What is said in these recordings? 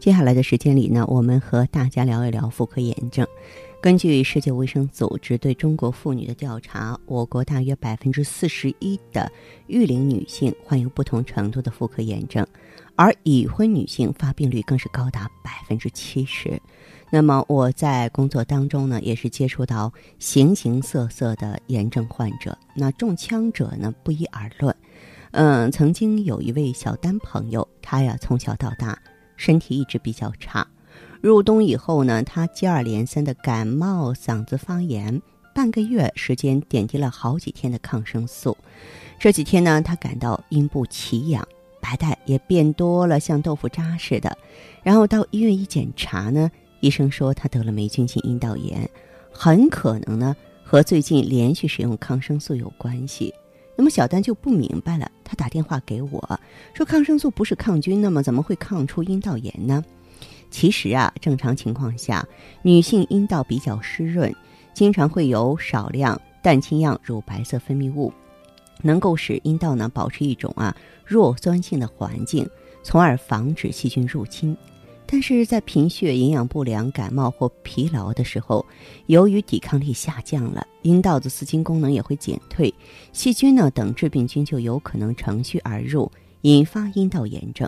接下来的时间里呢，我们和大家聊一聊妇科炎症。根据世界卫生组织对中国妇女的调查，我国大约 41% 的育龄女性患有不同程度的妇科炎症，而已婚女性发病率更是高达 70%。 那么我在工作当中呢，也是接触到形色的炎症患者，那中枪者呢不一而论。曾经有一位小丹朋友，他呀从小到大身体一直比较差，入冬以后呢，他接二连三的感冒、嗓子发炎，半个月时间点滴了好几天的抗生素。这几天呢，他感到阴部奇痒，白带也变多了，像豆腐渣似的。然后到医院一检查呢，医生说他得了霉菌性阴道炎，很可能呢和最近连续使用抗生素有关系。那么小丹就不明白了，他打电话给我说，抗生素不是抗菌，那么怎么会抗出阴道炎呢？其实啊，正常情况下女性阴道比较湿润，经常会有少量蛋清样乳白色分泌物，能够使阴道呢保持一种弱酸性的环境，从而防止细菌入侵。但是在贫血、营养不良、感冒或疲劳的时候，由于抵抗力下降了，阴道的自净功能也会减退，细菌呢等致病菌就有可能乘虚而入，引发阴道炎症。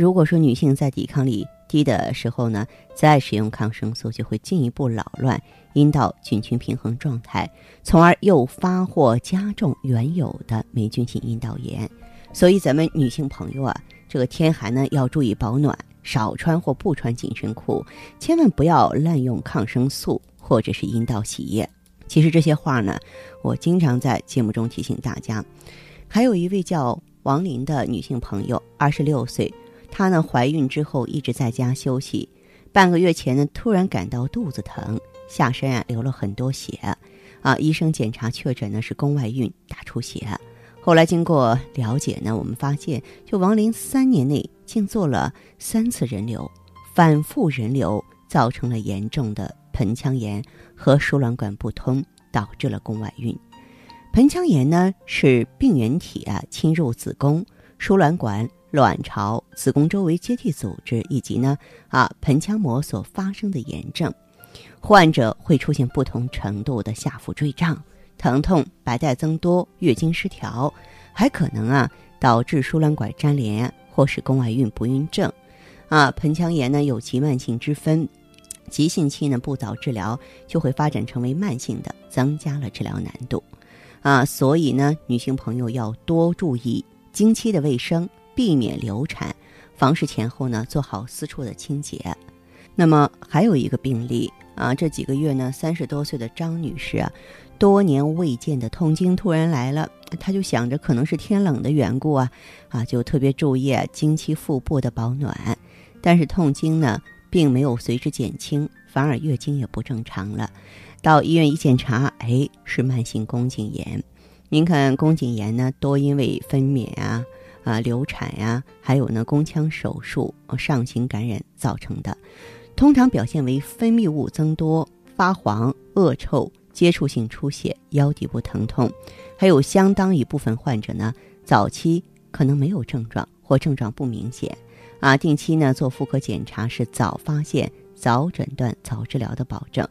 如果说女性在抵抗力低的时候呢，再使用抗生素就会进一步扰乱阴道菌群平衡状态，从而诱发或加重原有的霉菌性阴道炎。所以咱们女性朋友这个天寒呢要注意保暖，少穿或不穿紧身裤，千万不要滥用抗生素或者是阴道洗液。其实这些话呢，我经常在节目中提醒大家。还有一位叫王林的女性朋友，26岁，她呢怀孕之后一直在家休息，半个月前呢突然感到肚子疼，下身流了很多血，医生检查确诊呢是宫外孕大出血。后来经过了解呢，我们发现就王林3年内竟做了3次人流，反复人流造成了严重的盆腔炎和输卵管不通，导致了宫外孕。盆腔炎呢是病原体侵入子宫、输卵管、卵巢、子宫周围接替组织以及呢盆腔膜所发生的炎症。患者会出现不同程度的下腹坠胀、疼痛、白带增多、月经失调，还可能导致输卵管粘连或是宫外孕不孕症。盆腔炎呢有急慢性之分，急性期呢不早治疗就会发展成为慢性的，增加了治疗难度。所以呢，女性朋友要多注意经期的卫生，避免流产，房事前后呢做好私处的清洁。那么还有一个病例这几个月呢，30多岁的张女士多年未见的痛经突然来了，她就想着可能是天冷的缘故就特别注意经期腹部的保暖。但是痛经呢并没有随之减轻，反而月经也不正常了。到医院一检查，是慢性宫颈炎。您看宫颈炎呢多因为分娩流产还有呢宫腔手术、上行感染造成的。通常表现为分泌物增多、发黄、恶臭、接触性出血、腰底部疼痛，还有相当一部分患者呢，早期可能没有症状或症状不明显。定期呢做妇科检查是早发现、早诊断、早治疗的保证。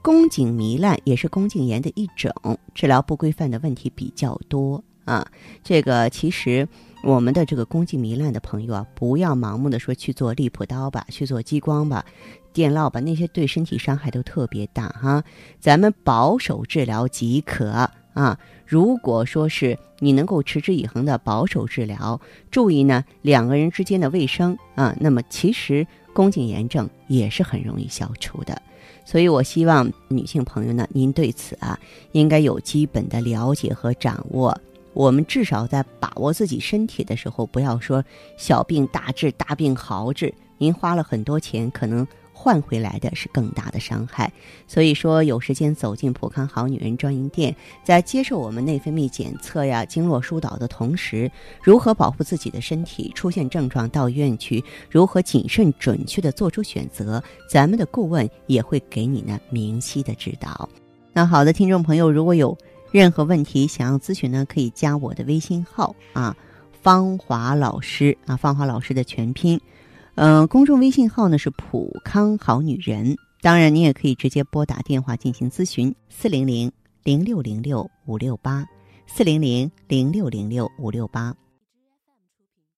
宫颈糜烂也是宫颈炎的一种，治疗不规范的问题比较多这个其实。我们的这个宫颈糜烂的朋友不要盲目的说去做利普刀吧，去做激光吧，电烙吧，那些对身体伤害都特别大咱们保守治疗即可如果说是你能够持之以恒的保守治疗，注意呢两个人之间的卫生那么其实宫颈炎症也是很容易消除的。所以我希望女性朋友呢，您对此应该有基本的了解和掌握。我们至少在把握自己身体的时候，不要说小病大治、大病好治，您花了很多钱，可能换回来的是更大的伤害。所以说，有时间走进普康好女人专营店，在接受我们内分泌检测呀、经络疏导的同时，如何保护自己的身体，出现症状到医院去，如何谨慎准确地做出选择，咱们的顾问也会给你呢明晰的指导。那好的，听众朋友，如果有任何问题想要咨询呢，可以加我的微信号啊，芳华老师啊，芳华老师的全拼。公众微信号呢是普康好女人，当然你也可以直接拨打电话进行咨询，400-0606-568，400-0606-568。